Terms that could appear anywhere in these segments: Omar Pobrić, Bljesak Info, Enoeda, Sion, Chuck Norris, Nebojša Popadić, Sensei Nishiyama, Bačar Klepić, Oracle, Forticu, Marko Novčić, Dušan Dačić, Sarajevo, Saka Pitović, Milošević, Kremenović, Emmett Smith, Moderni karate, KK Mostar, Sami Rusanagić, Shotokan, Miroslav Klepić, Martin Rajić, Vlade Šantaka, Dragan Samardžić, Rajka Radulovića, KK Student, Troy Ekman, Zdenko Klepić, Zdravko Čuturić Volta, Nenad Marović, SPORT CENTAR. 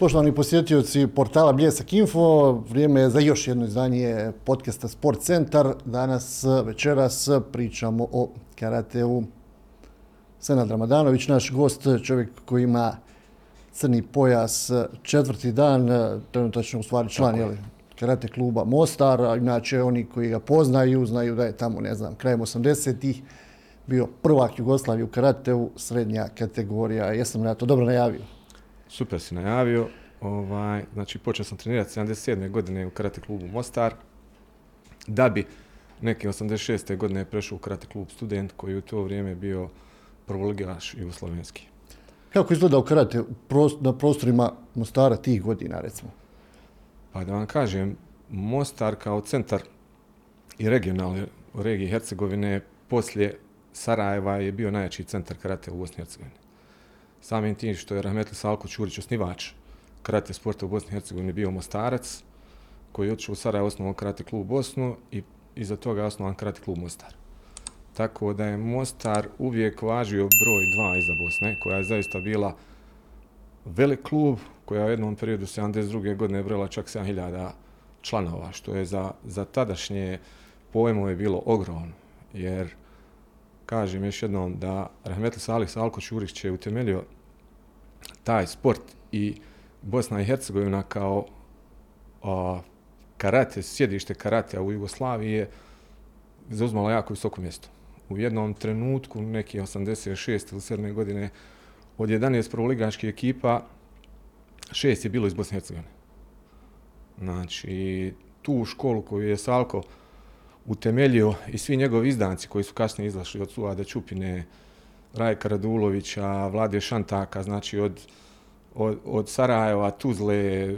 Poštovani posjetioci portala Bljesak Info, vrijeme je za još jedno izdanje podcasta Sport Centar. Danas, večeras, pričamo o karateu. Senad Ramadanović, naš gost, čovjek koji ima crni pojas, četvrti dan, trenutačno u stvari član karate kluba Mostar. Inače, oni koji ga poznaju, znaju da je tamo, krajem 80-ih bio prvak Jugoslavije u karateu, srednja kategorija. Jesam li ja to dobro najavio? Super si najavio. Znači, počeo sam trenirati 77. godine u karate klubu Mostar, da bi neke 86. godine prešao u karate klub Student, koji u to vrijeme bio prvoligaš jugoslovenski. Kako izgledao karate na prostorima Mostara tih godina, recimo? Pa da vam kažem, Mostar kao centar i regionalne regije Hercegovine, poslije Sarajeva, je bio najjači centar karate u Bosni i Hercegovini. Samim tim što je Rahmetli Salko Ćurić, osnivač karate sporta u Bosni i Hercegovini, bio Mostarac, koji je otišao u Sarajevo, osnovan karate klub Bosnu i iza toga osnovan karate klub Mostar. Tako da je Mostar uvijek važio broj 2 iza Bosne, koja je zaista bila velik klub, koja je u jednom periodu 72. godine brojala čak 7000 članova, što je za tadašnje pojmove bilo ogromno. Jer kažem još jednom da Rahmetli Salko Ćurić je utemeljio taj sport i Bosna i Hercegovina kao karate, sjedište karatea u Jugoslaviji, je zauzmala jako visoko mjesto. U jednom trenutku, neke 86. ili 7. godine, od 11 prvoligaških ekipa, 6 je bilo iz Bosne i Hercegovine. Znači, tu školu koju je Salko utemeljio i svi njegovi izdanci koji su kasnije izašli, od Suada Čupine, Rajka Radulovića, Vlade Šantaka, znači od Sarajeva, Tuzle,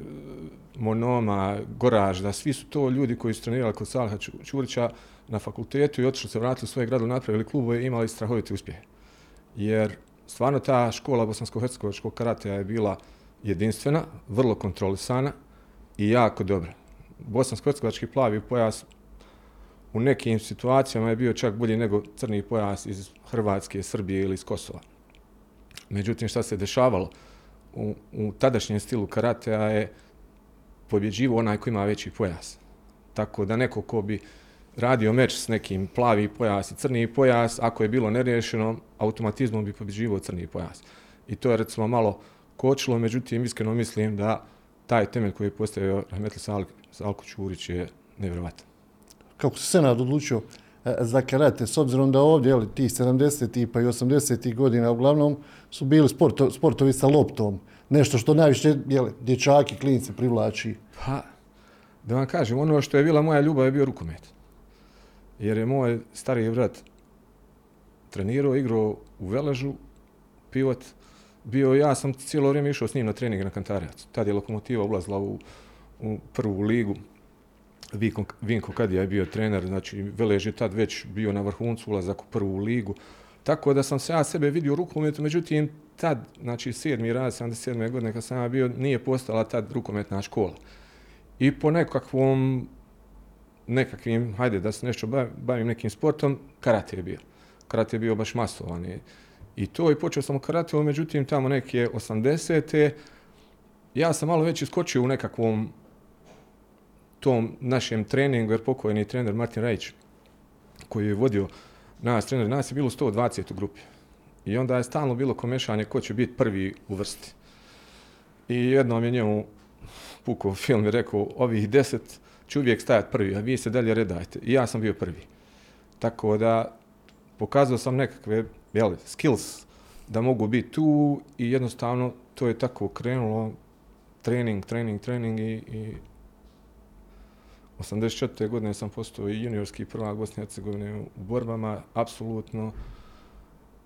Monoma, Goražda, svi su to ljudi koji su trenirali kod Salka Ćurića na fakultetu i otišli se, vratili u svoje gradu, napravili klubove i imali strahovite uspjehe. Jer stvarno ta škola bosansko-hercegovačkog karatea je bila jedinstvena, vrlo kontrolisana i jako dobra. Bosansko-hercegovački plavi pojas u nekim situacijama je bio čak bolji nego crni pojas iz Hrvatske, Srbije ili iz Kosova. Međutim, šta se dešavalo? U tadašnjem stilu karatea je pobjeđivo onaj ko ima veći pojas. Tako da neko ko bi radio meč s nekim plavi pojas i crni pojas, ako je bilo neriješeno, automatizmom bi pobjeđivo crni pojas. I to je recimo malo kočilo, međutim, iskreno mislim da taj temelj koji je postavio Rahmetli Salko Ćurić je nevjerovatan. Kako se Senad odlučio za karate, s obzirom da ovdje, tih 70-ih pa i 80-ih godina, uglavnom su bili sportovi sa loptom. Nešto što najviše dječaki, klinice privlači. Pa, da vam kažem, ono što je bila moja ljubav je bio rukomet. Jer je moj stariji brat trenirao, igrao u Veležu, pivot. Ja sam cijelo vrijeme išao s njim na trening na Kantarevac. Tad je Lokomotiva ulazila u prvu ligu. Vinko Kadija je bio trener, znači Velež je tad već bio na vrhuncu, ulazak u prvu ligu. Tako da sam se ja sebe vidio u rukometu, međutim tad, znači 77. godine kad sam ja bio, nije postala tad rukometna škola. I po nekakvim, hajde da se nešto bavim nekim sportom, karate je bio. Karate je bio baš masovan i počeo sam karateo, međutim tamo neke 80-te, ja sam malo već iskočio u nekakvom tom našem treningu, jer pokojni trener Martin Rajić, koji je vodio nas je bilo 120 u grupi. I onda je stalno bilo komešanje ko će biti prvi u vrsti. I jednom je njemu pukao film i rekao, ovih 10 će uvijek stajati prvi, a vi se dalje redajte. I ja sam bio prvi. Tako da pokazao sam nekakve skills da mogu biti tu i jednostavno to je tako krenulo. Trening i 84. godine sam postao i juniorski prvak Bosne i Hercegovine u borbama, apsolutno.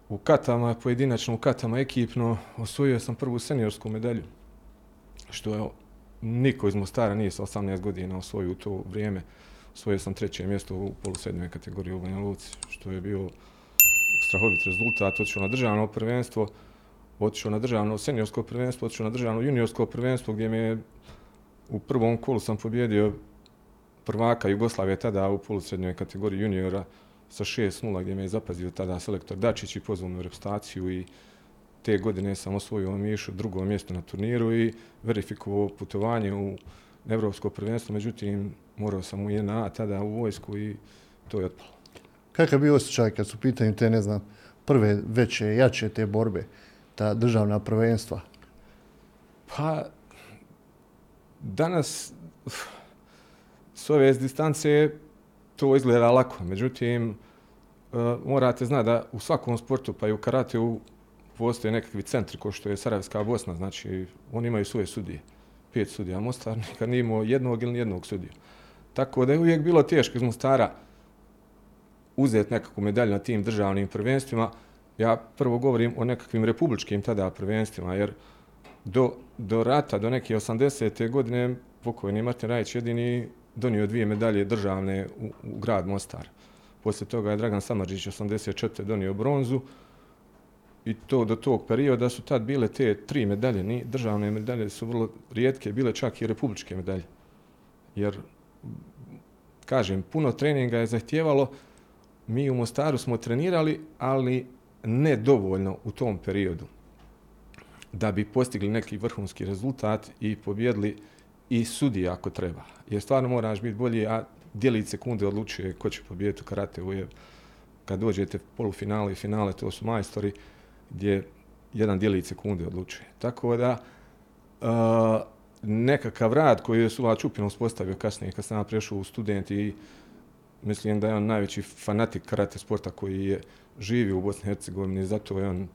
U katama, pojedinačno, u katama ekipno, osvojio sam prvu seniorsku medalju, što niko iz Mostara nije sa 18 godina osvojio u to vrijeme. Osvojio sam 3. mjesto u polusedmoj kategoriji u Banja Luci, što je bio strahovit rezultat. Otišao na državno prvenstvo, otišao na državno seniorsko prvenstvo, otišao na državno juniorsko prvenstvo, gdje me u prvom kolu sam pobjedio prvaka Jugoslavije tada u polusrednjoj kategoriji juniora sa 6-0, gdje me je zapazio tada selektor Dačić i pozvao me u reprezentaciju i te godine sam osvojio Omiš u drugom mjestu na turniru i verifikovao putovanje u evropsko prvenstvo, međutim morao sam u JNA tada u vojsku i to je otpalo. Kakav je bio osjećaj kad su pitanju te, ne znam, prve, veće, jače te borbe, ta državna prvenstva? Pa, danas, s ove distance, to izgleda lako. Međutim, morate znati da u svakom sportu, pa i u karateu, postoje nekakvi centri, kao što je Sarajevska Bosna. Znači, oni imaju svoje sudije. 5 sudija. Mostar nikad nije imao jednog ili nijednog sudija. Tako da je uvijek bilo teško iz Mostara uzeti nekakvu medalju na tim državnim prvenstvima. Ja prvo govorim o nekakvim republičkim tada prvenstvima, jer do rata, do neke 80. godine, pokojni Martin Rajić jedini donio 2 medalje državne u grad Mostar. Poslije toga je Dragan Samardžić 84. donio bronzu i to do tog perioda su tad bile te 3 medalje. Državne medalje su vrlo rijetke, bile čak i republičke medalje. Jer, kažem, puno treninga je zahtijevalo. Mi u Mostaru smo trenirali, ali ne dovoljno u tom periodu da bi postigli neki vrhunski rezultat i pobjedili i sudije ako treba. Jer stvarno moraš biti bolji, a dijelić sekunde odlučuje ko će pobijediti u karateu. Kad dođete polufinale i finale, to su majstori gdje jedan dijelić sekunde odlučuje. Tako da nekakav rad koji je Suad Čupin uspostavio kasnije kad sam prešao u student i mislim da je on najveći fanatik karate sporta koji je živio u Bosni i Hercegovini, zato je on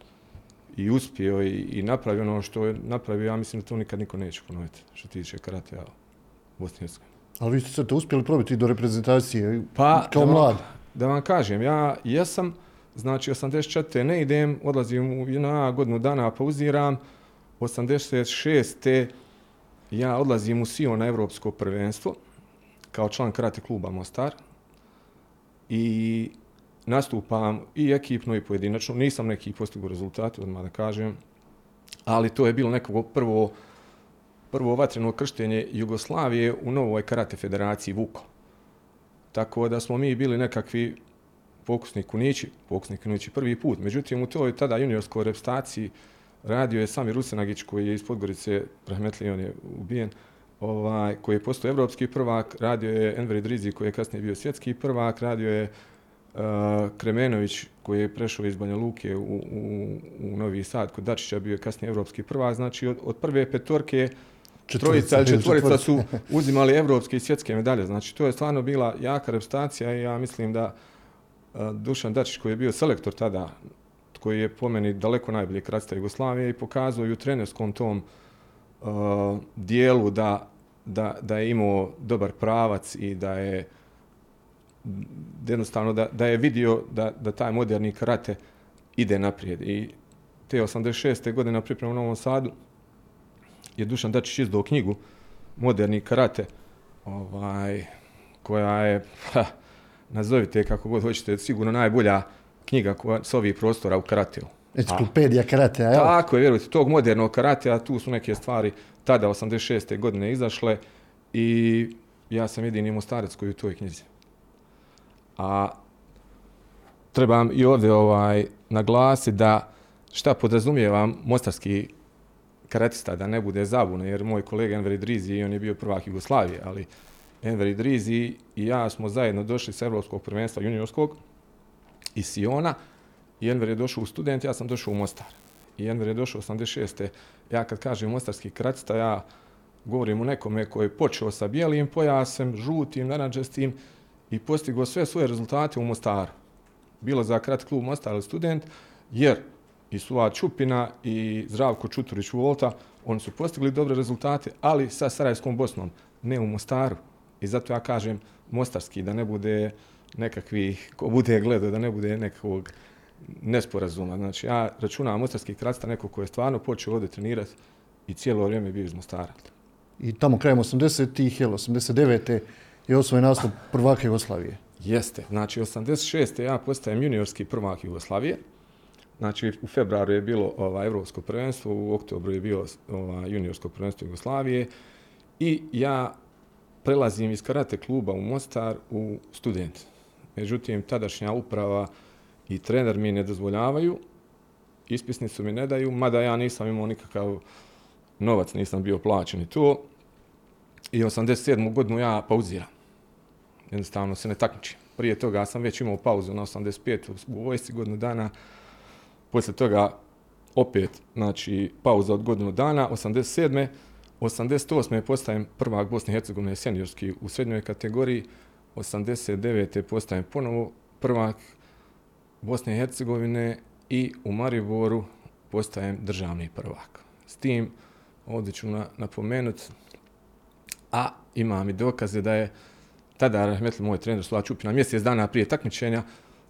i uspio i napravio ono što je napravio. Ja mislim da to nikad niko neće ponoviti što tiče karatea u Bosni i Hercegovini. Ali vi ste se to uspjeli probiti do reprezentacije kao mlad? Da vam kažem, ja jesam, znači 84. ne idem, odlazim u JNA godinu dana, pauziram. 86. ja odlazim u Sioni na evropsko prvenstvo kao član karate kluba Mostar. I nastupam i ekipno i pojedinačno. Nisam neki postigao rezultat, odmah da kažem, ali to je bilo neko prvo vatreno krštenje Jugoslavije u novoj karate federaciji Vuko. Tako da smo mi bili nekakvi pokusni kunići prvi put. Međutim, u toj tada juniorskoj reprezentaciji radio je Sami Rusanagić, koji je iz Podgorice, rahmetli, on je ubijen, koji je postao evropski prvak, radio je Enver Idrizi, koji je kasnije bio svjetski prvak, radio je Kremenović, koji je prešao iz Banja Luke u Novi Sad, kod Dačića, bio je kasnije evropski prvak. Znači, od prve petorke četvorica su uzimali evropske i svjetske medalje. Znači, to je stvarno bila jaka reprezentacija i ja mislim da Dušan Dačić, koji je bio selektor tada, koji je po meni daleko najbolji karatista Jugoslavije i pokazao i u trenerskom tom dijelu da je imao dobar pravac i da je jednostavno da je vidio da taj moderni karate ide naprijed. I te 86. godine na pripremu u Novom Sadu je Dušan Dačić izdao knjigu Moderni karate, koja je, nazovite kako god hoćete, sigurno najbolja knjiga s ovih prostora u karateu. Enciklopedija karatea, jel? Tako je, vjerujte, tog modernog karatea, tu su neke stvari tada 86. godine izašle i ja sam jedini Mostarac koji u toj knjizi. A trebam i ovdje naglasiti da šta podrazumijevam mostarski karatista, da ne bude zabune, jer moj kolega Enver Idrizi, on je bio prvak Jugoslavije, ali Enver Idrizi i ja smo zajedno došli s evropskog prvenstva juniorskog iz Siona. I Enver je došao u student, ja sam došao u Mostar. I Enver je došao u 86. Ja kad kažem mostarski karatista, ja govorim o nekome koji je počeo sa bijelim pojasem, žutim, naranđastim i postigao sve svoje rezultate u Mostaru. Bilo za karate klub Mostar ili student, jer i Suad Čupina i Zdravko Čuturić Volta, oni su postigli dobre rezultate, ali sa Sarajevskom Bosnom, ne u Mostaru. I zato ja kažem mostarski, da ne bude nekakvih, ko bude gledao, da ne bude nekakvog nesporazuma. Znači, ja računam mostarski karatista neko koji je stvarno počeo ovdje trenirati i cijelo vrijeme bio iz Mostara. I tamo krajem 80-ih, 89. je osvojen naslov prvaka Jugoslavije. Jeste. Znači, 86. ja postajem juniorski prvak Jugoslavije. Znači, u februaru je bilo evropsko prvenstvo, u oktobru je bilo juniorsko prvenstvo Jugoslavije i ja prelazim iz karate kluba u Mostar u student. Međutim, tadašnja uprava i trener mi ne dozvoljavaju ispisnicu mi ne daju, mada ja nisam imao nikakav novac, nisam bio plaćen i to. I 87. godinu ja pauziram. Jednostavno se ne takmičim. Prije toga sam već imao pauzu na 85. u vojsci godinu dana. Poslije toga opet, znači, pauza od godinu dana, 87. 88. postajem prvak Bosne i Hercegovine seniorski u srednjoj kategoriji. 89. postajem ponovo prvak Bosne i Hercegovine i u Mariboru postajem državni prvak. S tim, ovdje ću napomenuti, a imam i dokaze da je tada Rahmetli moj trener Suad Šator mjesec dana prije takmičenja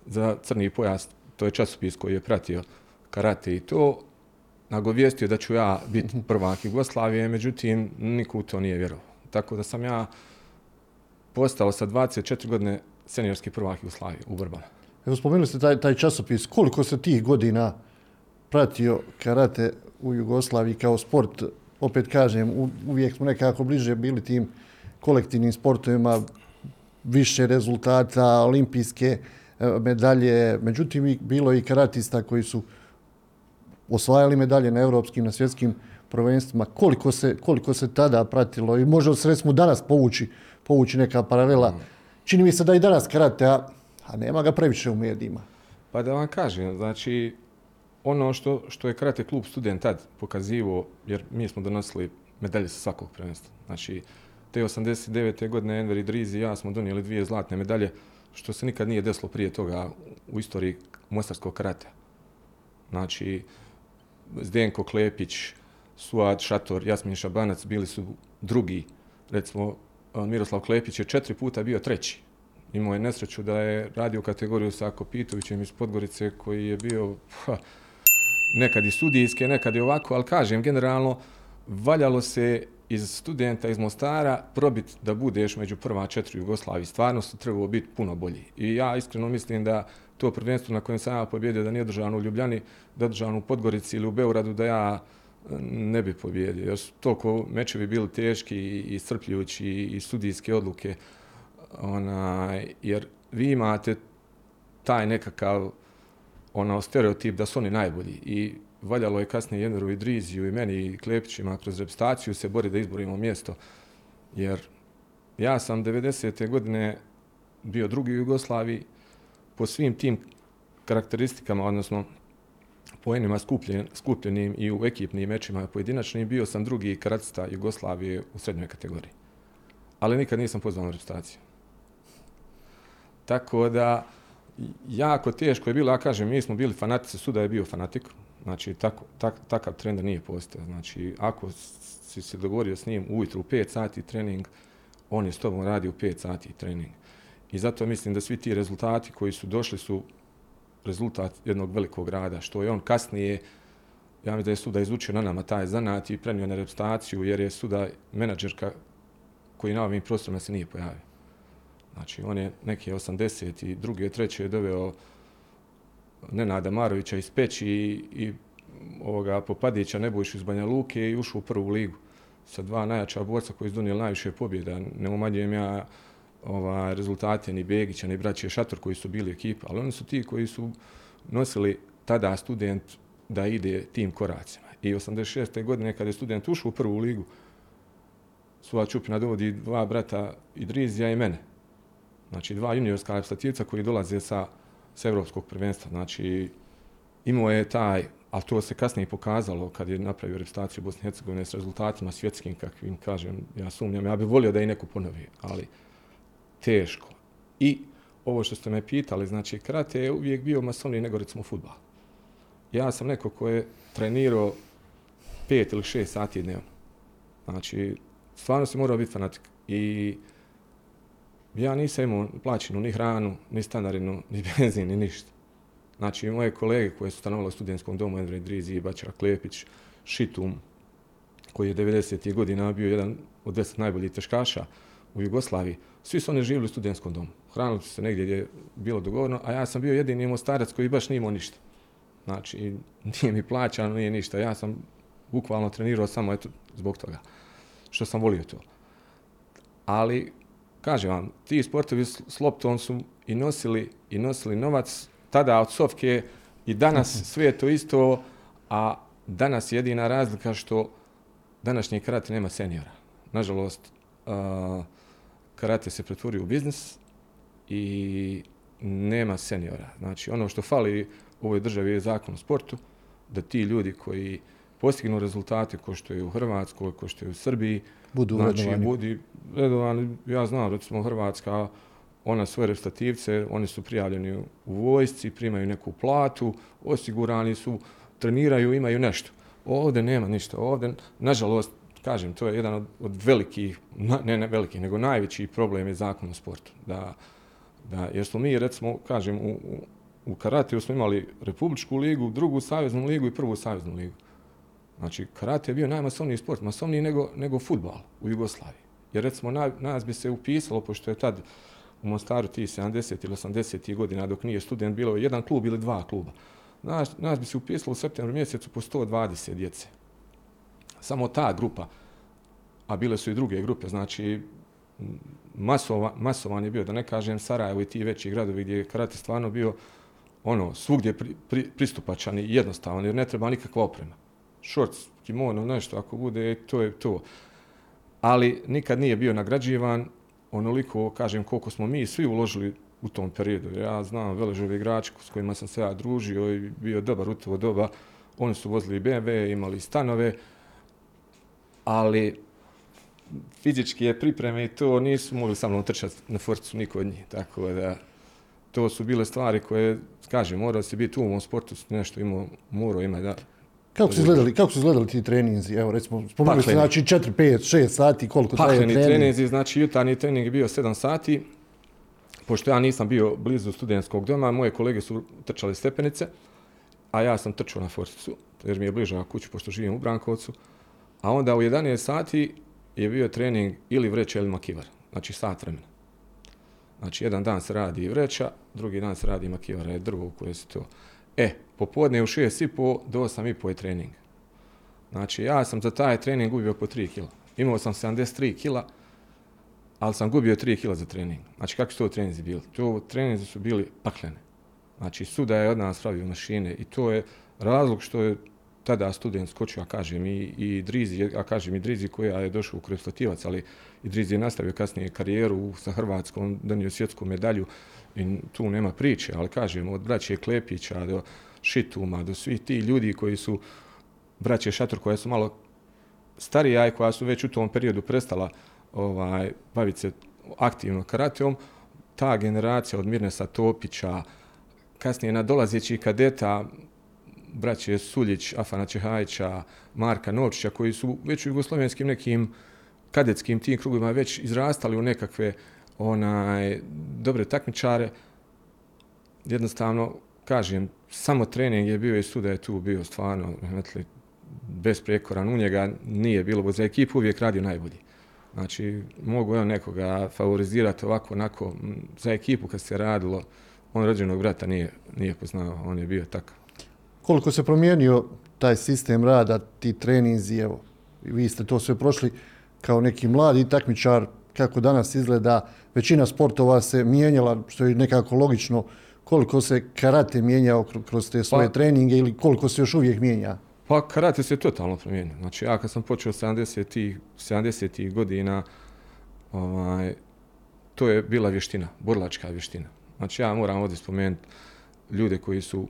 za crni pojas, to je časopis koji je pratio karate i to, nagovijestio da ću ja biti prvak Jugoslavije, međutim, niko u to nije vjerovao. Tako da sam ja postao sa 24 godine seniorski prvak Jugoslavije u Vrbama. Evo, spomenuli ste taj časopis. Koliko se tih godina pratio karate u Jugoslaviji kao sport? Opet kažem, uvijek smo nekako bliže bili tim kolektivnim sportovima, više rezultata, olimpijske medalje. Međutim, bilo je i karatista koji su osvajali medalje na europskim, na svjetskim prvenstvima. Koliko se tada pratilo i možda sredstvima danas povući neka paralela. Čini mi se da i danas karate, a nema ga previše u medijima. Pa da vam kažem, znači, ono što je karate klub Student tad pokazivo, jer mi smo donosili medalje sa svakog prvenstva. Znači, te 89. godine Enver Idrizi i ja smo donijeli 2 zlatne medalje, što se nikad nije desilo prije toga u istoriji mostarskog karate. Znači, Zdenko Klepić, Suad Šator, Jasmin Šabanac bili su drugi. Recimo, Miroslav Klepić je 4 puta bio 3. Imao je nesreću da je radio kategoriju Saka Pitovićem iz Podgorice, koji je bio nekad i sudijski, nekad i ovako, ali kažem, generalno, valjalo se iz Studenta, iz Mostara, probiti da budeš među prva 4 Jugoslavije. Stvarno su trebalo biti puno bolji. I ja iskreno mislim da to prvenstvo na kojem sam ja pobjedio, da nije održano u Ljubljani, da je održano u Podgorici ili u Beogradu, da ja ne bi pobjedio. Jer su toliko mečevi bili teški i iscrpljujući i sudijske odluke. Jer vi imate taj nekakav stereotip da su oni najbolji. I valjalo je kasnije Enveru Idriziju i meni i Klepićima kroz reprezentaciju se bori da izborimo mjesto. Jer ja sam 90. godine bio drugi u Jugoslaviji po svim tim karakteristikama, odnosno poenima skupljenim i u ekipnim mečima pojedinačnim, bio sam drugi karatista Jugoslavije u srednjoj kategoriji. Ali nikad nisam pozvan na reprezentaciju. Tako da, jako teško je bilo, ja kažem, mi smo bili fanatici, Suda je bio fanatik, znači takav trener nije postao. Znači, ako si se dogovorio s njim ujutro u 5 sati trening, on je s tobom radio u 5 sati trening. I zato mislim da svi ti rezultati koji su došli su rezultat jednog velikog rada, što je on kasnije, ja mislim da je Suda izučio na nama taj zanat i prenio na reprezentaciju, jer je Suda menadžerka koji na ovim prostorima se nije pojavio. Znači, on je neke 82. i 3. doveo Nenada Marovića iz Peći i ovoga Popadića Nebojšu iz Banja Luke i ušao u prvu ligu sa 2 najjača borca koji su donijeli najviše pobjeda. Ne umanjujem ja rezultate ni Begića, ni braće Šator koji su bili ekipa, ali oni su ti koji su nosili tada Student da ide tim koracima. I 86. godine kada je Student ušao u prvu ligu, Suad Šator dovodi 2 brata Idrizija i mene. Znači, 2 juniorska reprezentativca koji dolaze sa evropskog prvenstva. Znači, imao je taj, ali to se kasnije pokazalo kad je napravio reprezentaciju Bosne i Hercegovine s rezultatima svjetskim, kakvim kažem, ja sumnjam, ja bih volio da i neko ponovi, ali teško. I ovo što ste me pitali, znači, karate je uvijek bio masovniji nego, recimo, fudbal. Ja sam neko ko je trenirao 5 ili 6 sati dnevno. Znači, stvarno se morao biti fanatik. I ja nisam imao plaćenu ni hranu, ni stanarinu, ni benzin, ni ništa. Znači, moje kolege koje su stanovali u Studentskom domu, Enver Idrizi, Bačar Klepić, Šitum, koji je 90. godina bio jedan od 10 najboljih teškaša u Jugoslaviji, svi su oni živjeli u Studentskom domu. Hranili su se negdje gdje je bilo dogovorno, a ja sam bio jedini Mostarac koji baš nije imao ništa. Znači, nije mi plaćano, nije ništa. Ja sam bukvalno trenirao samo zbog toga, što sam volio to. Ali, kažem vam, ti sportovi s loptom su i nosili novac tada od sofke i danas sve to isto, a danas jedina razlika što današnji karate nema seniora. Nažalost, karate se pretvorio u biznis i nema seniora. Znači, ono što fali u ovoj državi je zakon o sportu, da ti ljudi koji postignu rezultate ko što je u Hrvatskoj, ko što je u Srbiji, budu vredovani. Ja znam, recimo Hrvatska, ona svoje reprezentativce, oni su prijavljeni u vojsci, primaju neku platu, osigurani su, treniraju, imaju nešto. Ovdje nema ništa. Ovdje, nažalost, kažem, to je jedan od velikih, ne velikih, nego najveći problem je zakon o sportu. Da, jer smo mi, recimo, kažem, u karateu smo imali Republičku ligu, drugu saveznu ligu i prvu saveznu ligu. Znači, karate je bio najmasovniji sport, masovniji nego fudbal u Jugoslaviji. Jer, recimo, nas bi se upisalo, pošto je tad u Mostaru ti 70 ili 80 godina, dok nije student, bilo je jedan klub ili dva kluba. Nas bi se upisalo u septembru mjesecu po 120 djece. Samo ta grupa, a bile su i druge grupe, znači masovan je bio, da ne kažem Sarajevo i ti veći gradovi gdje je karate stvarno bio ono, svugdje pristupačan i jednostavan, jer ne treba nikakva oprema. Šorc, kimono, nešto, ako bude, to je to. Ali nikad nije bio nagrađivan onoliko, kažem, koliko smo mi svi uložili u tom periodu. Ja znam veležove igrače s kojima sam se ja družio i bio dobar u to doba. Oni su vozili BMW, imali stanove, ali fizičke pripreme i to nisu mogli sa mnom trčati na Forticu niko od njih. Tako da to su bile stvari koje, kažem, morao si biti u ovom sportu, nešto imao, morao imati, da. Kako su izgledali ti treninzi? Evo, recimo, spomenuli ste, znači, 4, 5, 6 sati, koliko traje trening? Pakleni treninzi, znači, jutarnji trening je bio 7 sati. Pošto ja nisam bio blizu studentskog doma, moje kolege su trčali stepenice, a ja sam trčao na Forticu, jer mi je bliže na kuću, pošto živim u Brankovcu. A onda u 11 sati je bio trening ili vreća ili makivar, znači sat vremena. Znači, jedan dan se radi vreća, drugi dan se radi makivara, drugo koje se to... Popodne u 6,5 do 8,5 je trening. Znači, ja sam za taj trening gubio oko 3 kila. Imao sam 73 kila, ali sam gubio 3 kila za trening. Znači, kakvi su to treninzi bili? To treninzi su bili pakljene. Znači, suda je od nas pravio mašine i to je razlog što je tada student skočio, a kažem i Idrizi koja je došao u reprezentativac, ali Idrizi je nastavio kasnije karijeru sa Hrvatskom, donio svjetsku medalju i tu nema priče, ali kažem, od braće Klepića do Šituma, do svih ti ljudi koji su, braće Šator koja su malo starija i koja su već u tom periodu prestala baviti se aktivno karateom, ta generacija od Mirnesa Topića, kasnije nadolazeći kadeta, braće Suljić, Afana Čehajića, Marka Novčića, koji su već u jugoslovenskim nekim kadetskim tim krugovima već izrastali u nekakve dobre takmičare. Jednostavno, kažem, samo trening je bio i suda je tu bio stvarno besprekoran. U njega nije bilo, za ekipu uvijek radio najbolji. Znači, mogu nekoga favorizirati ovako, onako. Za ekipu kad se radilo, on rođenog brata nije poznao, on je bio takav. Koliko se promijenio taj sistem rada, ti treninzi, evo, vi ste to sve prošli kao neki mladi takmičar, kako danas izgleda, većina sportova se mijenjala, što je nekako logično, koliko se karate mijenjao kroz te svoje treninge ili koliko se još uvijek mijenja? Pa karate se totalno promijenio. Znači, ja kad sam počeo 70-ih godina, to je bila vještina, borilačka vještina. Znači, ja moram ovdje spomenuti ljude koji su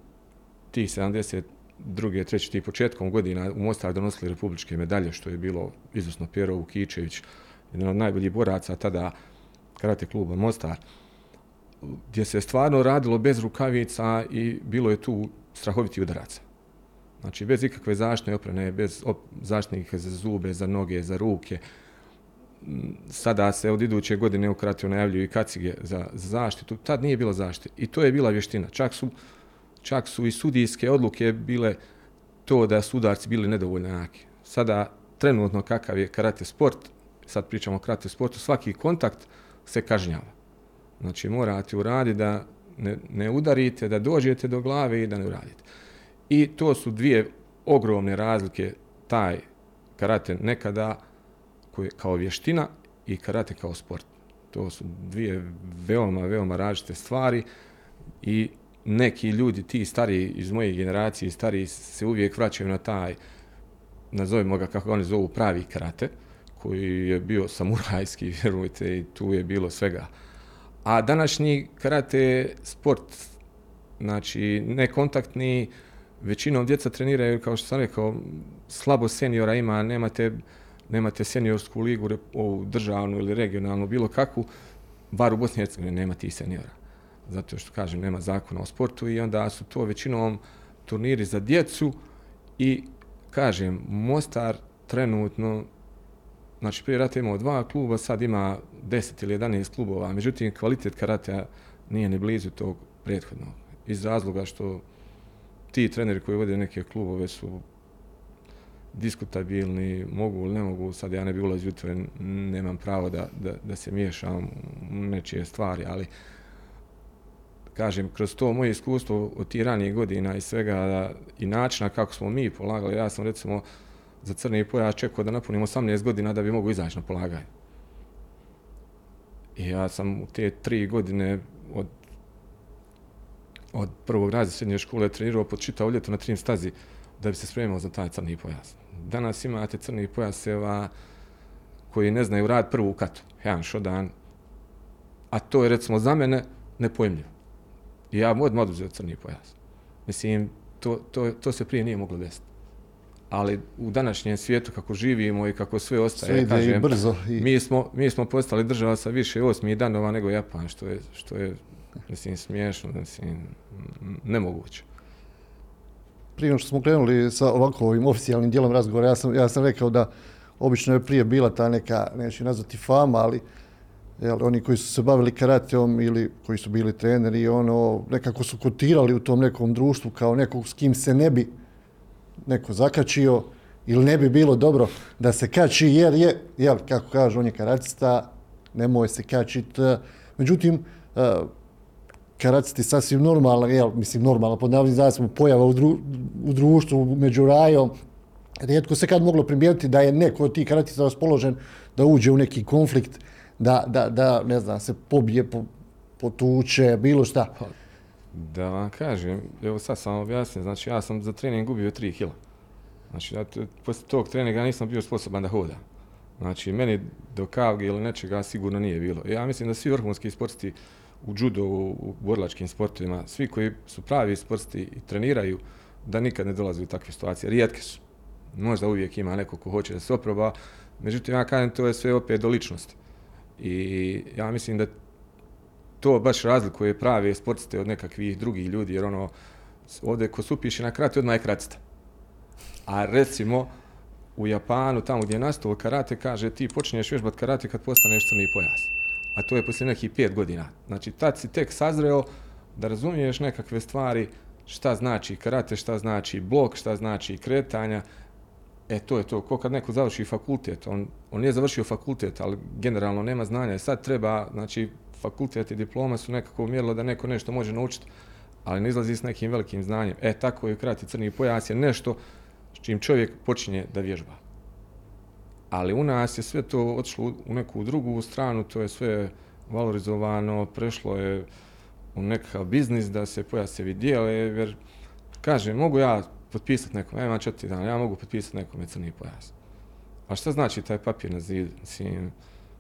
tih 72. treći tih početkom godina u Mostaru donosili republičke medalje, što je bilo izvrsno. Pero Vukičević, jedan od najboljih boraca tada karate kluba Mostar, gdje se stvarno radilo bez rukavica i bilo je tu strahoviti udaraca. Znači, bez ikakve zaštitne opreme, bez zaštitnika za zube, za noge, za ruke. Sada se od iduće godine u karateu najavljuju i kacige za zaštitu. Tad nije bilo zaštite i to je bila vještina. Čak su i sudijske odluke bile to da su udarci bili nedovoljno jaki. Sada, trenutno kakav je karate sport, sad pričamo o karate sportu, svaki kontakt se kažnjava. Znači, morate uraditi da ne udarite, da dođete do glave i da ne uradite. I to su dvije ogromne razlike, taj karate nekada kao vještina i karate kao sport. To su dvije veoma, veoma različite stvari i neki ljudi, ti stariji iz moje generacije, stariji se uvijek vraćaju na taj, nazovimo ga kako oni zovu, pravi karate, koji je bio samurajski, vjerujte, i tu je bilo svega. A današnji karate sport, znači nekontaktni, većinom djeca treniraju, kao što sam rekao, slabo seniora ima, nemate seniorsku ligu, ovu državnu ili regionalnu, bilo kakvu, bar u Bosni i Hercegovini nema tih seniora. Zato što, kažem, nema zakona o sportu i onda su to većinom turniri za djecu i, kažem, Mostar trenutno, znači prije rata imao 2 kluba, sad ima 10 ili 11 klubova, međutim kvalitet karatea nije ni blizu tog prethodnog. Iz razloga što ti treneri koji vode neke klubove su diskutabilni, mogu ili ne mogu, sad ja ne bi ulazio, nemam pravo da se miješam u nečije stvari, ali kažem, kroz to moje iskustvo od tih ranijih godina i svega i načina kako smo mi polagali, ja sam recimo za crni pojas čekao da napunim 18 godina da bi mogu izaći na polaganje. I ja sam u te 3 godine od prvog razreda srednje škole trenirao pod čitavo ljeto na trim stazi da bi se spremao za taj crni pojas. Danas imate crni pojaseva koji ne znaju raditi prvu katu, jedan šodan, a to je recimo za mene nepojmljivo. I ja odmah oduzeo crni pojas. Mislim, to se prije nije moglo desiti. Ali u današnjem svijetu kako živimo i kako sve ostaje, sve ide, kažem, i brzo. Mi smo postali država sa više 8 danova nego Japan, što je mislim, smiješno, mislim, nemoguće. Prije što smo krenuli sa ovako ovim oficijalnim dijelom razgovora, ja sam rekao da obično je prije bila ta neka, neću nazvati fama, ali oni koji su se bavili karateom ili koji su bili treneri, ono, nekako su kotirali u tom nekom društvu kao nekog s kim se ne bi neko zakačio ili ne bi bilo dobro da se kači, jer je, kako kaže, on je karatista, nemoj se kačiti. Međutim, karatisti sasvim normalna, pod navodnim znacima, pojava u društvu, među rajom. Rijetko se kad moglo primijetiti da je neko od tih karatista raspoložen da uđe u neki konflikt, da ne znam, se pobije, potuče, bilo šta. Da vam kažem, evo sad sam objasnio, znači ja sam za trening gubio 3 kila. Znači, poslije tog treninga nisam bio sposoban da hodam. Znači, meni do kavge ili nečega sigurno nije bilo. Ja mislim da svi vrhunski sportisti u judo, u borilačkim sportovima, svi koji su pravi sportisti i treniraju, da nikad ne dolaze u takve situacije. Rijetke su. Možda uvijek ima neko ko hoće da se oproba, međutim, ja kažem, to je sve opet do ličnosti. I ja mislim da to baš razlikuje prave sportiste od nekakvih drugih ljudi, jer ono, ovdje ko se upiše na karate, odmah je karatista. A recimo, u Japanu, tamo gdje je nastalo karate, kaže ti počinješ vježbat karate kad postaneš crni pojas. A to je poslije nekih 5 godina. Znači, tad si tek sazreo da razumiješ nekakve stvari, šta znači karate, šta znači blok, šta znači kretanja. To je to, ko kad neko završi fakultet, on nije završio fakultet, ali generalno nema znanja i sad treba, znači, fakultet i diploma su nekako mjerilo da neko nešto može naučiti, ali ne izlazi s nekim velikim znanjem. Tako je krati crni pojas je nešto s čim čovjek počinje da vježba. Ali u nas je sve to otišlo u neku drugu stranu, to je sve valorizovano, prešlo je u nekakav biznis da se pojasevi dijele, jer, kažem, mogu ja potpisati nekom, imam 4 dana, ja mogu potpisati nekome crni pojas. A šta znači taj papir na zidu?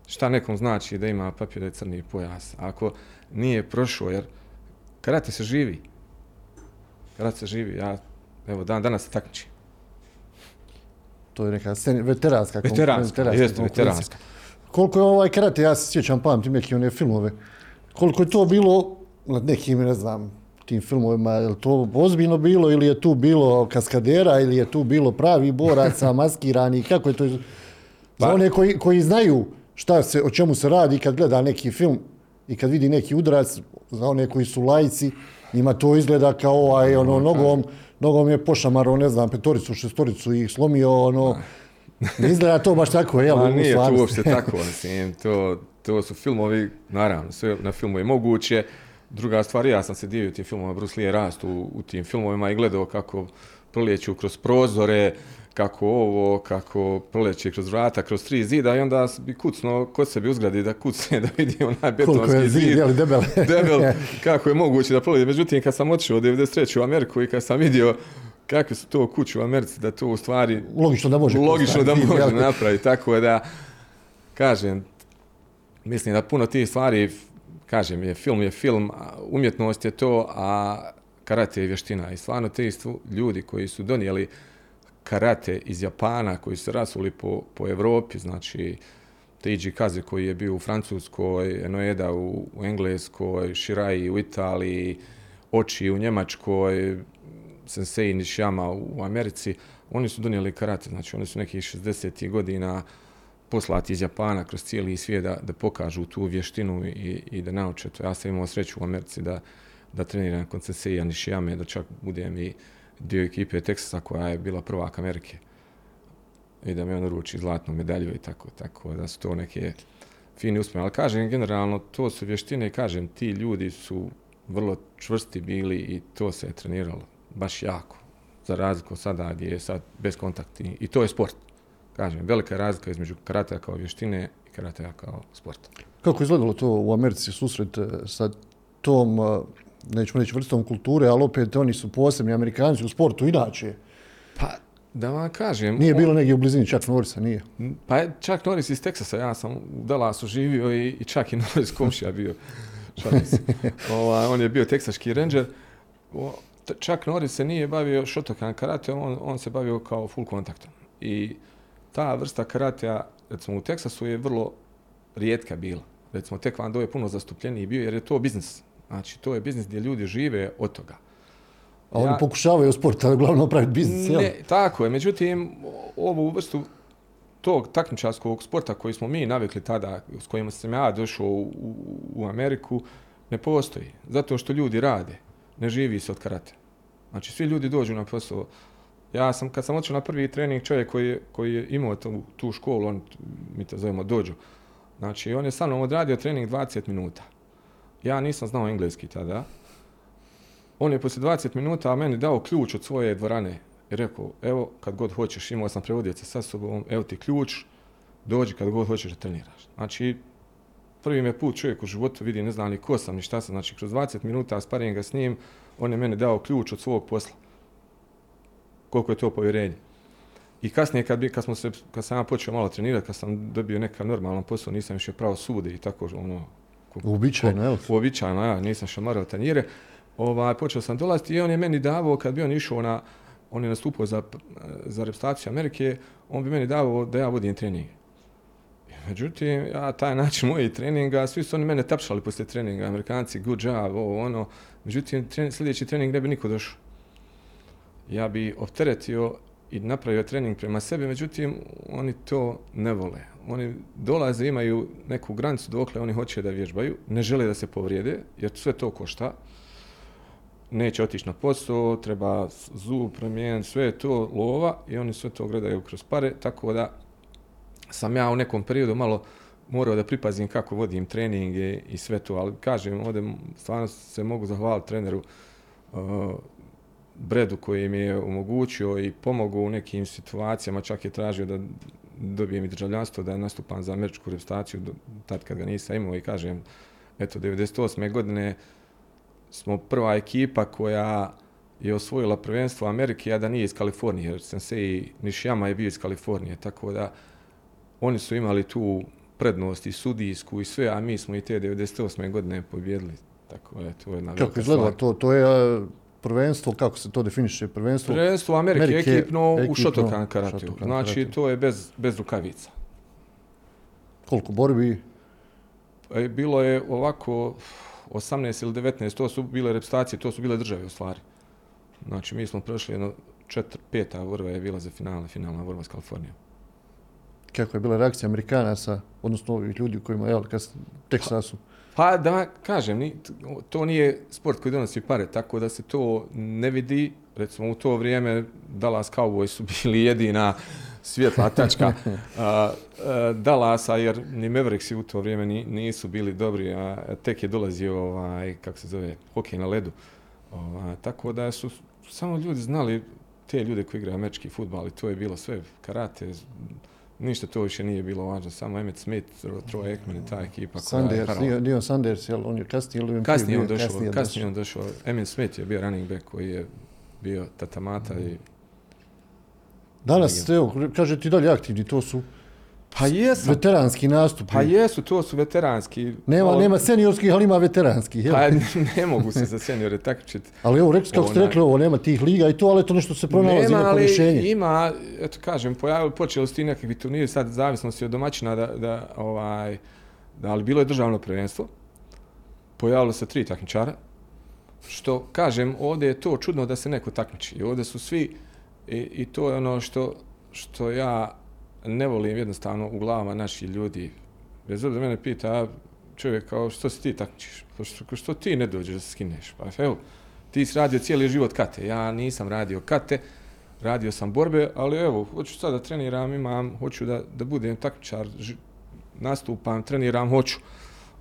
Šta nekom znači da ima papir da je crni pojas? Ako nije prošao, jer karate se živi. Ja, evo, danas se takmičim. To je neka veteranska konkurencija. Koliko je ovaj karate, ja se sjećam, pamtim neke one filmove, koliko je to bilo nad nekim, ne znam, tim filmovima, je li to ozbiljno bilo ili je tu bilo kaskadera ili je tu bilo pravi boraca, maskirani, kako je to? Za one koji znaju šta se, o čemu se radi kad gleda neki film i kad vidi neki udarac, za one koji su laici, njima to izgleda kao ono, nogom je pošamaro, ne znam, 5-6 ih slomio, ono, ne izgleda to baš tako, jel? Nije to uopšte tako, mislim, to su filmovi, naravno, sve na filmu je moguće, Druga stvar, ja sam se divio tim filmom, Bruce Lee je rast u tim filmovima i gledao kako proleću kroz prozore, kako ovo, kako proleće kroz vrata, kroz tri zida i onda bi kucno kod sebi uzgradi da kucne, da vidi onaj betonski zid, debel, kako je moguće da proleće. Međutim, kad sam otišao od 93. u Ameriku i kad sam vidio kakve su to kuće u Americi, da to u stvari logično da može napraviti. Tako da, kažem, mislim da puno tih stvari, kažem, je film, umjetnost je to, a karate je vještina. I stvarno te ljudi koji su donijeli karate iz Japana, koji su rasuli po Evropi, znači Teiji Kaze koji je bio u Francuskoj, Enoeda u Engleskoj, Shirai u Italiji, Oči u Njemačkoj, Sensei Nishiyama u Americi, oni su donijeli karate, znači oni su nekih 60. godina poslati iz Japana kroz cijeli svijet da pokažu tu vještinu i da nauče to. Ja sam imao sreću u Americi da treniram kod Senseija Nishiyame, da čak budem i dio ekipe Teksasa koja je bila prvak Amerike i da me on uruči zlatnu medalju i tako da su to neke fine uspjene. Ali kažem, generalno, to su vještine i kažem, ti ljudi su vrlo čvrsti bili i to se je treniralo baš jako, za razliku sada gdje je sad bez kontakti i to je sport. Kažem, velika je razlika između karatea kao vještine i karatea kao sporta. Kako izgledalo to u Americi susret sa tom, nećemo reći vrstom kulture, ali opet oni su posebni Amerikanci u sportu, inače? Pa, da vam kažem... Nije bilo negdje u blizini Chuck Norrisa, nije? Pa Chuck Norris iz Teksasa, ja sam u Dallasu živio i Chuck i Norris komšija bio. On je bio teksaški ranger. Chuck Norris se nije bavio Shotokan karate, on se bavio kao full kontaktom. I ta vrsta karatea, recimo u Teksasu, je vrlo rijetka bila. Recimo Taekwondo je puno zastupljeniji bio jer je to biznis. Znači to je biznis gdje ljudi žive od toga. A oni pokušavaju u sportu, ali uglavnom praviti biznis, jel? Ne, tako je. Međutim, ovu vrstu tog takmičarskog sporta koji smo mi navikli tada, s kojima sam ja došao u Ameriku, ne postoji. Zato što ljudi rade, ne živi se od karate. Znači svi ljudi dođu na posao. Ja sam, kad sam otišao na prvi trening, čovjek koji je imao tu školu, on, mi to zovemo dođu, znači on je sa mnom odradio trening 20 minuta. Ja nisam znao engleski tada. On je poslije 20 minuta meni dao ključ od svoje dvorane i rekao, evo kad god hoćeš, imao sam prevodioca sa sobom, evo ti ključ, dođi kad god hoćeš da treniraš. Znači, prvi me put čovjek u životu vidi, ne zna ni ko sam, ni šta sam, znači kroz 20 minuta sparinga s njim, on je meni dao ključ od svog posla. Koliko je to povjerenje. I kasnije kad sam ja počeo malo trenirati, kad sam dobio neka normalan posao, nisam više pravo sude i tako ono... Uobičajeno, ja nisam šamarao tanjire. Počeo sam dolaziti i on je meni davao, kad bi on išao on je nastupao za reprezentaciju Amerike, on bi meni davao da ja vodim trening. Međutim, ja taj način mojih treninga, svi su oni mene tapšali poslije treninga, Amerikanci, good job, ovo ono. Međutim, sljedeći trening ne bi niko došao. Ja bi opteretio i napravio trening prema sebi, međutim, oni to ne vole. Oni dolaze, imaju neku granicu dokle oni hoće da vježbaju, ne žele da se povrijede, jer sve to košta. Neće otići na posao, treba zub promijeniti, sve je to lova i oni sve to gledaju kroz pare, tako da sam ja u nekom periodu malo morao da pripazim kako vodim treninge i sve to, ali kažem, ovdje stvarno se mogu zahvaliti treneru Bredu koji mi je omogućio i pomogao u nekim situacijama, čak je tražio da dobijem i državljanstvo, da nastupam za američku reprezentaciju, tad kad ga nisam imao i kažem, eto, 98. godine smo prva ekipa koja je osvojila prvenstvo Amerike, a da nije iz Kalifornije, jer Sensei Nishiyama je bio iz Kalifornije, tako da oni su imali tu prednost i sudijsku i sve, a mi smo i te 98. godine pobjedili, tako da to je jedna velika stvar. To je... Prvenstvo, kako se to definiše? Prvenstvo Amerike ekipno u Shotokan karateu. Znači, to je bez rukavica. Koliko borbi? Bilo je ovako 18 ili 19, to su bile reprezentacije, to su bile države u stvari. Znači, mi smo prošli jedno 4-5 borba je bila za finalna borba s Kalifornijom. Kako je bila reakcija Amerikanaca, odnosno ovih ljudi kojima, Teksasu? Pa da kažem, to nije sport koji donosi pare, tako da se to ne vidi. Recimo u to vrijeme Dallas Cowboys su bili jedina svijetla tačka Dalasa, jer ni Mavericksi u to vrijeme nisu bili dobri, a tek je dolazio hokej na ledu. Tako da su samo ljudi znali te ljude koji igraju američki fudbal i to je bilo sve karate, ništa to više nije bilo važno, samo Emmett Smith, Troy Ekman i ta ekipa. Dion Sanders, on je kasnije došao. Emmett Smith je bio running back koji je bio tatamata i... Danas, evo, kaže ti dalje aktivni, to su veteranski nastupi. Pa jesu, to su veteranski. Nema seniorskih, ali ima veteranskih. Pa ne mogu se za seniore takmičiti. Ali evo, kako ste rekli, ovo nema tih liga i to, ali to nešto se pronalazi na rješenje. Nema, ali ima, eto kažem, počeli su ti nekakvi turniri, sad zavisnosti od domaćina, ali bilo je državno prvenstvo. Pojavilo se 3 takmičara. Što kažem, ovdje je to čudno da se neko takmiči. I ovdje su svi, i to je ono što ja ne volim jednostavno u glavama naših ljudi. Bez obzira mene pita čovjek kao što se ti takmičiš, što ti ne dođeš da se skineš. Pa evo, ti si radio cijeli život kate, ja nisam radio kate, radio sam borbe, ali evo, hoću sad da treniram, hoću da budem takmičar, nastupam, treniram, hoću.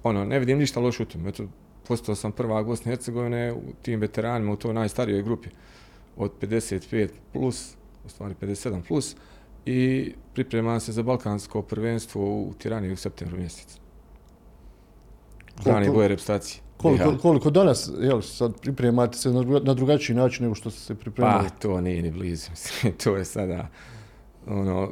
Ne vidim ništa loše u tome. Eto, postao sam prvak Bosne i Hercegovine u tim veteranima u toj najstarijoj grupi od 55 plus, u stvari 57 plus, i pripremam se za balkansko prvenstvo u Tirani u septembru mjesecu. Dani boje repstacije. Koliko danas, sad pripremate se na drugačiji način nego što ste se pripremali? Pa, to nije ni blizu. To je sada,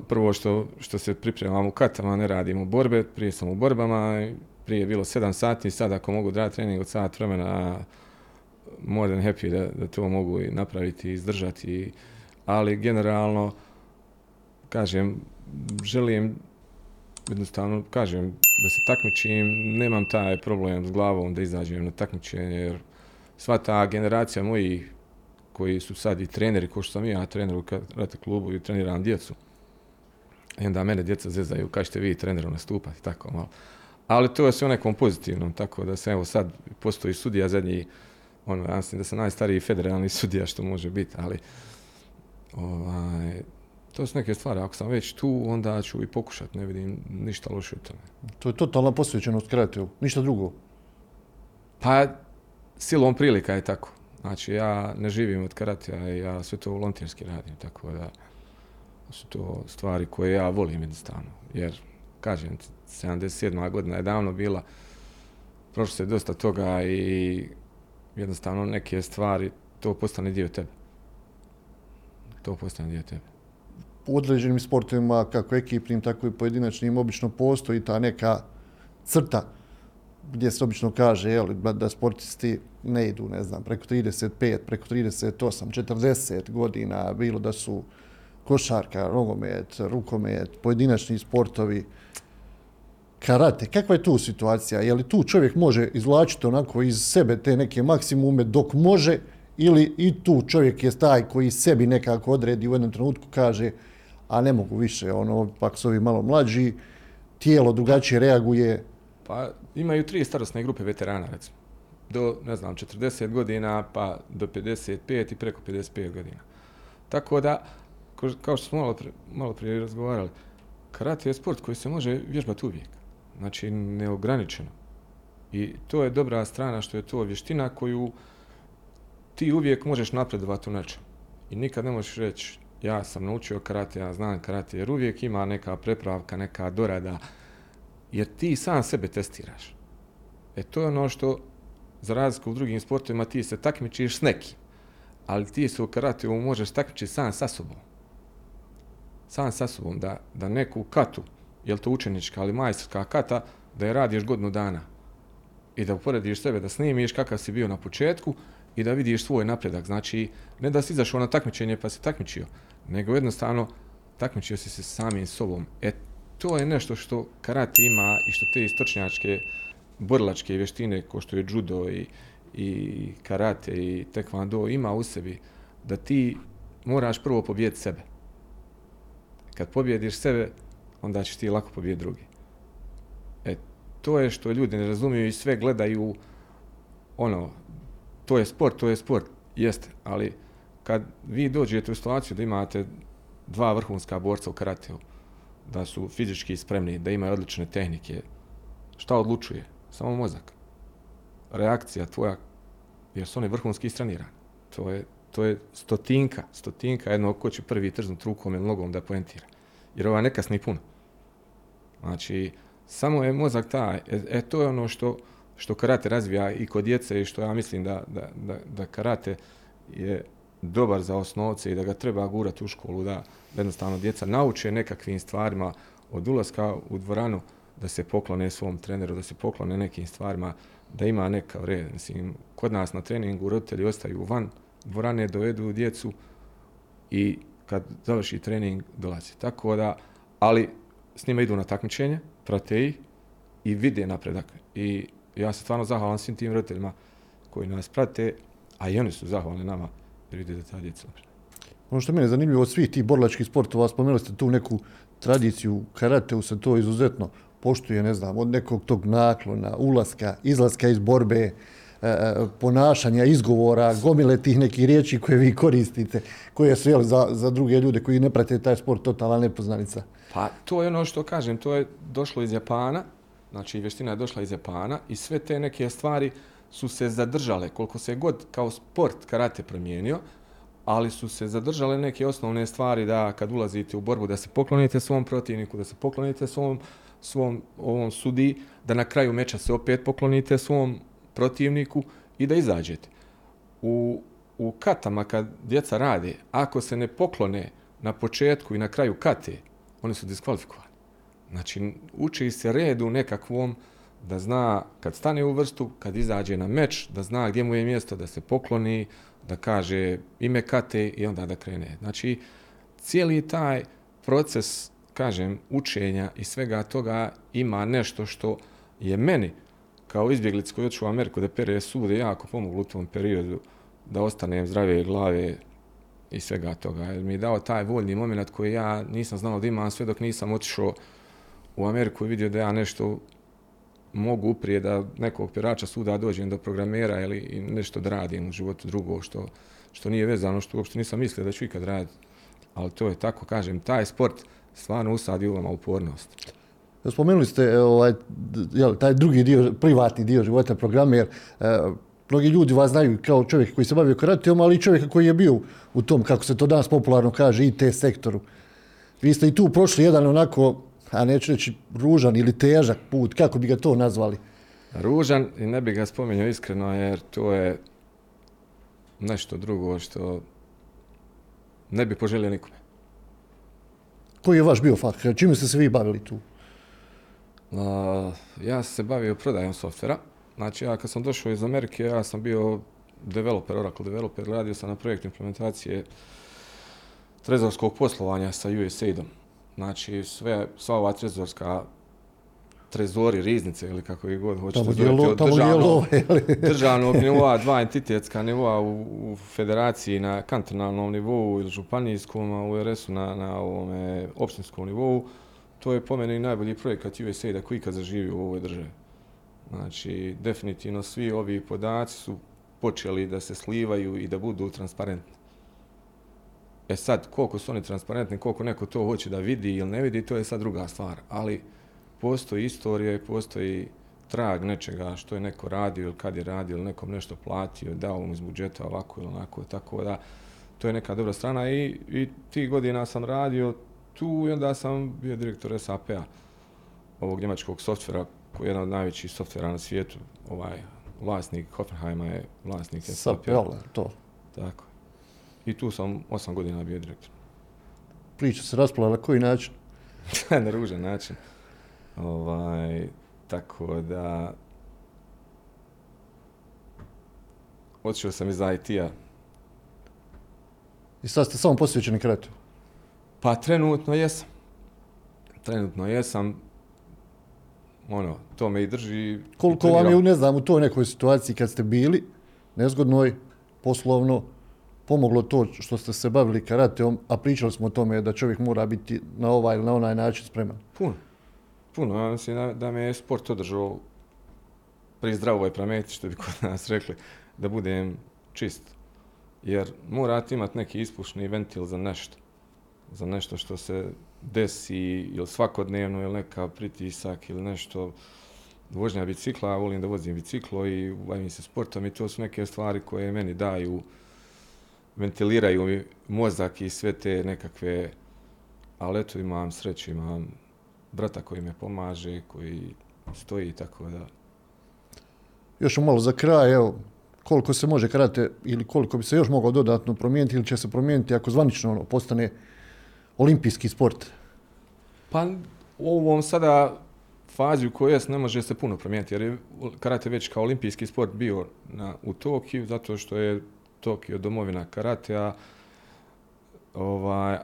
prvo što se pripremam u katama, ne radimo borbe, prije sam u borbama, prije je bilo 7 sati, sad ako mogu raditi trening od sat vremena, more than happy da to mogu i napraviti i izdržati, ali generalno, kažem, želim, jednostavno, kažem, da se takmičim, nemam taj problem s glavom da izađem na takmičenje, jer sva ta generacija mojih koji su sad i treneri, ko što sam ja trener u karate klubu i treniram djecu, i onda mene djeca zezaju, kažete vi treneru nastupati, tako malo. Ali to je sve nekom pozitivnom, tako da se evo sad postoji sudija zadnji, ja mislim da sam najstariji federalni sudija što može biti, ali to su neke stvari, ako sam već tu, onda ću i pokušati, ne vidim ništa loše u tome. To je totalna posvećenost karateu, ništa drugo? Pa, silom prilika je tako. Znači, ja ne živim od karatea, ja sve to volonterski radim, tako da su to stvari koje ja volim jednostavno, jer, kažem, 77. godina je davno bila, prošlo se dosta toga i jednostavno neke stvari, to postane dio tebe. U određenim sportovima, kako ekipnim, tako i pojedinačnim, obično postoji ta neka crta gdje se obično kaže da sportisti ne idu, ne znam, preko 35, preko 38, 40 godina, bilo da su košarka, nogomet, rukomet, pojedinačni sportovi, karate. Kakva je tu situacija? Je li tu čovjek može izvlačiti onako iz sebe te neke maksimume dok može, ili i tu čovjek je taj koji sebi nekako odredi u jednom trenutku, kaže a ne mogu više, pak su ovi malo mlađi, tijelo drugačije reaguje? Pa imaju 3 starosne grupe veterana, recimo. Do, 40 godina, pa do 55 i preko 55 godina. Tako da, kao što smo malo prije razgovarali, karate je sport koji se može vježbati uvijek. Znači, neograničeno. I to je dobra strana što je to vještina koju ti uvijek možeš napredovati u nečemu. I nikad ne možeš reći, ja sam naučio karate, ja znam karate, jer uvijek ima neka prepravka, neka dorada, jer ti sam sebe testiraš. To je što, za razliku u drugim sportovima, ti se takmičiš s nekim, ali ti se u karateu možeš takmičiti sam sa sobom. Sam sa sobom, da neku katu, jel to učenička ali majstorska kata, da je radiš godinu dana i da uporediš sebe, da snimiš kakav si bio na početku i da vidiš svoj napredak. Znači, ne da si izašao na takmičenje pa si takmičio, nego jednostavno takmičio si se samim sobom. To je nešto što karate ima i što te istočnjačke borilačke vještine, kao što je judo i karate i taekwondo, ima u sebi, da ti moraš prvo pobijediti sebe. Kad pobijediš sebe, onda ćeš ti lako pobijediti drugi. To je što ljudi ne razumiju i sve gledaju to je sport, jeste, ali kad vi dođete u situaciju da imate dva vrhunska borca u karateu, da su fizički spremni, da imaju odlične tehnike, šta odlučuje? Samo mozak. Reakcija tvoja, jer su oni vrhunski istrenirani. To je stotinka jednog ko će prvi trznut rukom ili nogom da poentira. Jer ova ne kasni puno. Znači, samo je mozak taj. To je ono što karate razvija i kod djece i što ja mislim da karate je dobar za osnovce i da ga treba gurati u školu, da jednostavno djeca nauče nekakvim stvarima od ulaska u dvoranu, da se poklone svom treneru, da se poklone nekim stvarima, da ima neka red. Mislim, kod nas na treningu roditelji ostaju van dvorane, dovedu djecu i kad završi trening dolazi. Tako da, ali s njima idu na takmičenje, prate ih i vide napredak. I ja sam stvarno zahvalan svim tim roditeljima koji nas prate, a i oni su zahvalni nama jer vide da ta djeca napredak. Ono što mene je zanimljivo od svih tih borilačkih sportova, spomenuli ste tu neku tradiciju, karateu se to izuzetno poštuje, ne znam, od nekog tog naklona, ulaska, izlaska iz borbe, ponašanja, izgovora, gomile tih nekih riječi koje vi koristite, koje su za druge ljude koji ne prate taj sport totalna nepoznanica. Pa to je ono što kažem, to je došlo iz Japana, znači vještina je došla iz Japana i sve te neke stvari su se zadržale, koliko se god kao sport karate promijenio, ali su se zadržale neke osnovne stvari da kad ulazite u borbu da se poklonite svom protivniku, da se poklonite svom ovom sudiji, da na kraju meča se opet poklonite svom protivniku i da izađete. U katama kad djeca rade, ako se ne poklone na početku i na kraju kate, oni su diskvalifikovani. Znači, uči se redu nekakvom da zna kad stane u vrstu, kad izađe na meč, da zna gdje mu je mjesto, da se pokloni, da kaže ime kate i onda da krene. Znači, cijeli taj proces, kažem, učenja i svega toga ima nešto što je meni kao izbjeglic koji odšao u Ameriku da pere sude jako pomoglo u tom periodu da ostanem zdrave glave i svega toga. Jer mi je dao taj voljni moment koji ja nisam znao da imam sve dok nisam otišao u Ameriku i vidio da ja nešto mogu prije da nekog perača suda dođem do programera ili nešto da radim u životu drugo što nije vezano, što uopšte nisam mislio da ću ikad raditi. Ali to je tako, kažem, taj sport stvarno usadi u vama upornost. Spomenuli ste taj drugi dio, privatni dio života programer. Mnogi ljudi vas znaju kao čovjek koji se bavio karateom, ali i čovjek koji je bio u tom, kako se to danas popularno kaže, IT sektoru. Vi ste i tu prošli jedan onako, a neću reći ružan ili težak put, kako bi ga to nazvali? Ružan i ne bih ga spomenuo iskreno jer to je nešto drugo što ne bi poželio nikome. Koji je vaš bio faktor? Čime ste se vi bavili tu? Ja sam se bavio prodajom softvera. Znači, ja kad sam došao iz Amerike, ja sam bio developer, Oracle developer, radio sam na projektu implementacije trezorskog poslovanja sa USAID-om. Znači, sva ova trezori, riznice ili kako ih god hoćete zovjeti, od državnog nivoa, dva entitetska nivoa u federaciji na kantonalnom nivou ili županijskom, a u RS-u na ovome opštinskom nivou. To je po meni najbolji projekat USAID-a koji ikad zaživio u ovoj državi. Znači, definitivno svi ovi podaci su počeli da se slivaju i da budu transparentni. E sad, koliko su oni transparentni, koliko neko to hoće da vidi ili ne vidi, to je sad druga stvar. Ali postoji istorija i postoji trag nečega što je neko radio ili kad je radio ili nekom nešto platio, dao mu iz budžeta ovako ili onako, tako da to je neka dobra strana i tih godina sam radio tu i onda sam bio direktor SAP-a, ovog njemačkog softvera, koji je jedan od najvećih softvera na svijetu. Vlasnik Hoffenheima je vlasnik SAP-a. To. Tako. I tu sam 8 godina bio direktor. Priča se raspala na koji način? Na ružan način. Tako da... Otišao sam iz IT-a. I sad ste samo posvećeni karatu? Pa trenutno jesam, to me i drži. Koliko vam je, ne znam, u toj nekoj situaciji kad ste bili, nezgodnoj, poslovno, pomoglo to što ste se bavili karateom, a pričali smo o tome da čovjek mora biti na ovaj ili na onaj način spreman? Puno. Ja mislim da me je sport održao pri zdravoj pameti, što bi kod nas rekli, da budem čist. Jer morate imati neki ispušni ventil za nešto. za nešto što se desi ili svakodnevno ili neka pritisak ili nešto, vožnja bicikla, volim da vozim biciklo i bavim se sportom i to su neke stvari koje meni daju, ventiliraju mi mozak i sve te nekakve, ali eto imam sreću, imam brata koji me pomaže, koji stoji, tako da. Još malo za kraj, evo, koliko se može karate ili koliko bi se još mogao dodatno promijeniti ili će se promijeniti ako zvanično ono postane olimpijski sport? Pa u ovom sada fazi u kojoj ne može se puno promijeniti, jer je karate već kao olimpijski sport bio u Tokiju, zato što je Tokio domovina karatea,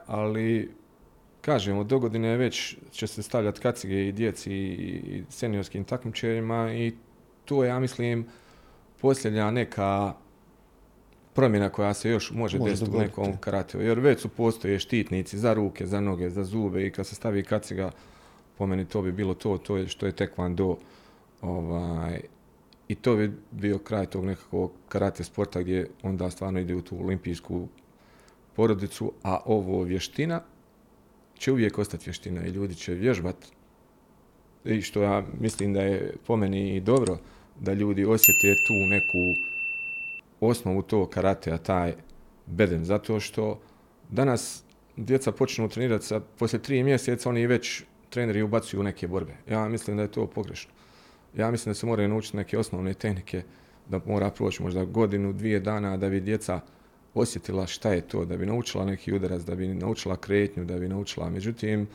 ali kažemo, dogodine već će se stavljati kacige i djeci i seniorskim takmičenjima i to je, ja mislim, posljednja neka promjena koja se još može desiti u nekom karateu. Jer već su postoje štitnici za ruke, za noge, za zube i kad se stavi kaciga, po meni to bi bilo to je što je Taekwondo. I to bi bio kraj tog nekakvog karate sporta gdje onda stvarno ide u tu olimpijsku porodicu, a ovo vještina će uvijek ostati vještina i ljudi će vježbati. I što ja mislim da je po meni i dobro da ljudi osjete tu neku osnovu tog karatea, taj beden. Zato što danas djeca počnu trenirati, poslije 3 mjeseca oni već treneri ubacuju neke borbe. Ja mislim da je to pogrešno. Ja mislim da se moraju naučiti neke osnovne tehnike, da mora proći možda 1-2 dana da bi djeca osjetila šta je to, da bi naučila neki udarac, da bi naučila kretnju, da bi naučila. Međutim,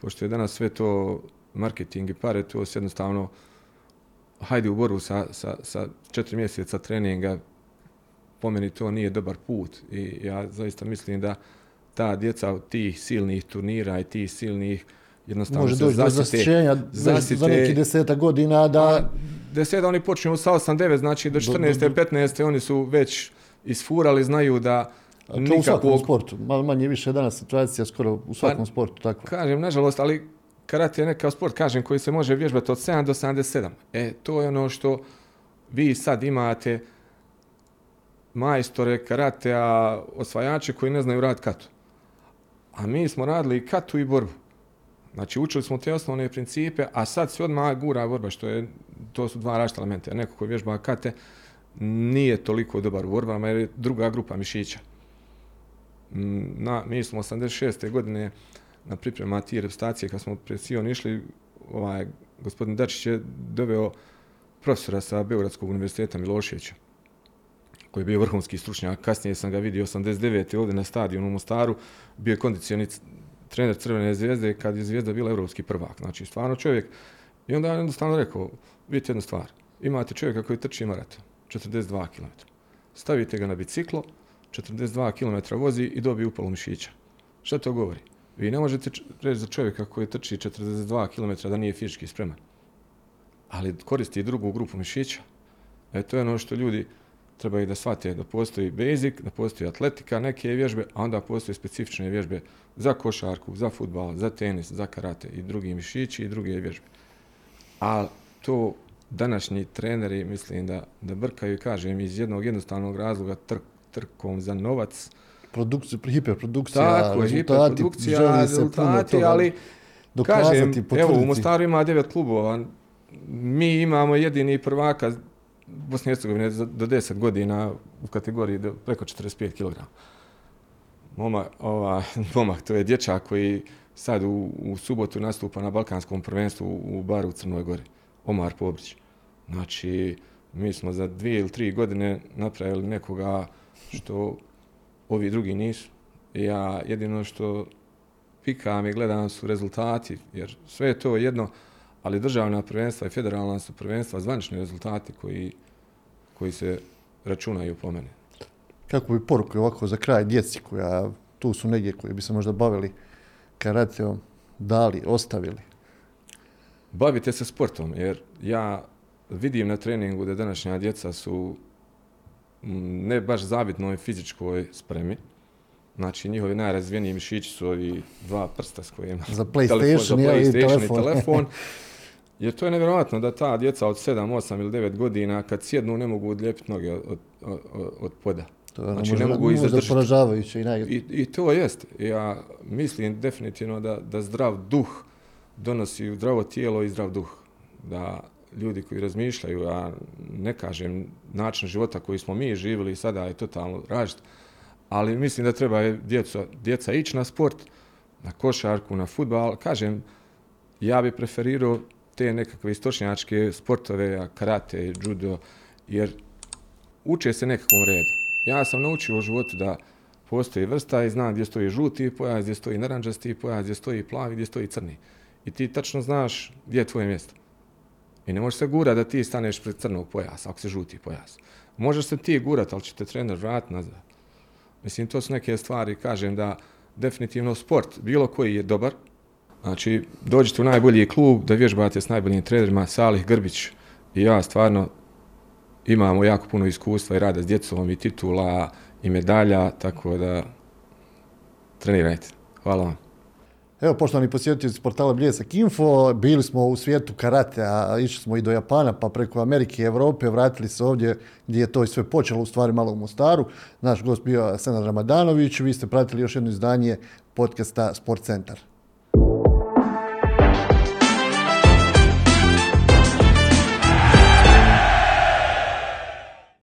pošto je danas sve to marketing i pare, to se jednostavno hajde u borbu sa 4 mjeseca treninga, po meni to nije dobar put i ja zaista mislim da ta djeca od tih silnih turnira i tih silnih jednostavno se zasite. Za neki 10 godina da... 10 oni počinju sa 8-9, znači do 14-15 oni su već isfurali, znaju da... To nikakvog... u svakom sportu, manje više danas situacija skoro u svakom sportu tako. Kažem, nažalost, ali karate je nekakav sport, kažem, koji se može vježbati od 7 do 77. To je ono što vi sad imate majstore karatea, osvajače koji ne znaju raditi katu. A mi smo radili katu i borbu. Znači, učili smo te osnovne principe, a sad se odmah gura borba, to su dva različita elementa. Neko koji vježba kate nije toliko dobar u borbama jer je druga grupa mišića. Mi smo 86. godine na priprema tih repstacije, kad smo pred Sioni išli, gospodin Dačić je doveo profesora sa Beogradskog univerziteta Miloševića, koji je bio vrhunski stručnjak. Kasnije sam ga vidio 89. ovdje na stadionu u Mostaru, bio je kondicioni trener Crvene zvijezde kad je Zvijezda bila evropski prvak. Znači, stvarno čovjek. I onda je jednostavno rekao, vidite jednu stvar, imate čovjeka koji trči maraton, 42 km. Stavite ga na biciklo, 42 km vozi i dobije upalu mišića. Šta to govori? Vi ne možete reći za čovjeka koji trči 42 km da nije fizički spreman, ali koristi drugu grupu mišića. To je ono što ljudi trebaju da shvate, da postoji basic, da postoji atletika, neke vježbe, a onda postoje specifične vježbe za košarku, za fudbal, za tenis, za karate i drugi mišići i druge vježbe. A to današnji treneri, mislim da brkaju i kažem iz jednog jednostavnog razloga trkom za novac, hiperprodukcija, rezultati, ali kažem, evo u Mostaru ima 9 klubova, mi imamo jedini prvaka Bosne i Hercegovine do 10 godina u kategoriji preko 45 kg. Momak, to je dječak koji sad u subotu nastupa na Balkanskom prvenstvu u Baru u Crnoj Gori, Omar Pobrić. Znači, mi smo za 2 ili 3 godine napravili nekoga što ovi drugi nisu. Ja jedino što pikam i gledam su rezultati, jer sve je to jedno, ali državna prvenstva i federalna su prvenstva zvanični rezultati koji se računaju po mene. Kako bi poruke ovako za kraj djeci koja tu su negdje koji bi se možda bavili karateom dali, ostavili? Bavite se sportom, jer ja vidim na treningu da današnja djeca su ne baš zavidnoj fizičkoj spremi. Znači, njihovi najrazvijeniji mišići su ovi 2 prsta s kojima za PlayStation i telefon. Jer to je nevjerojatno da ta djeca od 7, 8 ili 9 godina kad sjednu ne mogu odlijepiti noge od poda. Znači, ne mogu izdržati. Poražavajuće i najgore. I to jest. Ja mislim definitivno da zdrav duh donosi zdravo tijelo i zdrav duh. Da ljudi koji razmišljaju, ja ne kažem način života koji smo mi živjeli sada je totalno različit, ali mislim da treba djeca ići na sport, na košarku, na fudbal. Kažem, ja bih preferirao te nekakve istočnjačke sportove, karate, judo, jer uče se nekakvom redu. Ja sam naučio u životu da postoji vrsta i znam gdje stoji žuti pojas, gdje stoji naranđasti pojas, gdje stoji plavi, gdje stoji crni. I ti tačno znaš gdje je tvoje mjesto. I ne možeš se gurati da ti staneš pred crnog pojasa, ako se žuti pojas. Možeš se ti gurati, ali će te trener vratiti nazad. Mislim, to su neke stvari, kažem da definitivno sport, bilo koji je dobar. Znači, dođete u najbolji klub da vježbate s najboljim trenerima. Salih Grbić i ja stvarno imamo jako puno iskustva i rada s djecom i titula i medalja, tako da trenirajte. Hvala vam. Evo, poštovani posjetitelji portala Bljesak Info, bili smo u svijetu karate, a išli smo i do Japana, pa preko Amerike i Europe, vratili se ovdje gdje je to sve počelo, u stvari malo u Mostaru. Naš gost bio Senad Ramadanović, vi ste pratili još jedno izdanje podcasta Sport Centar.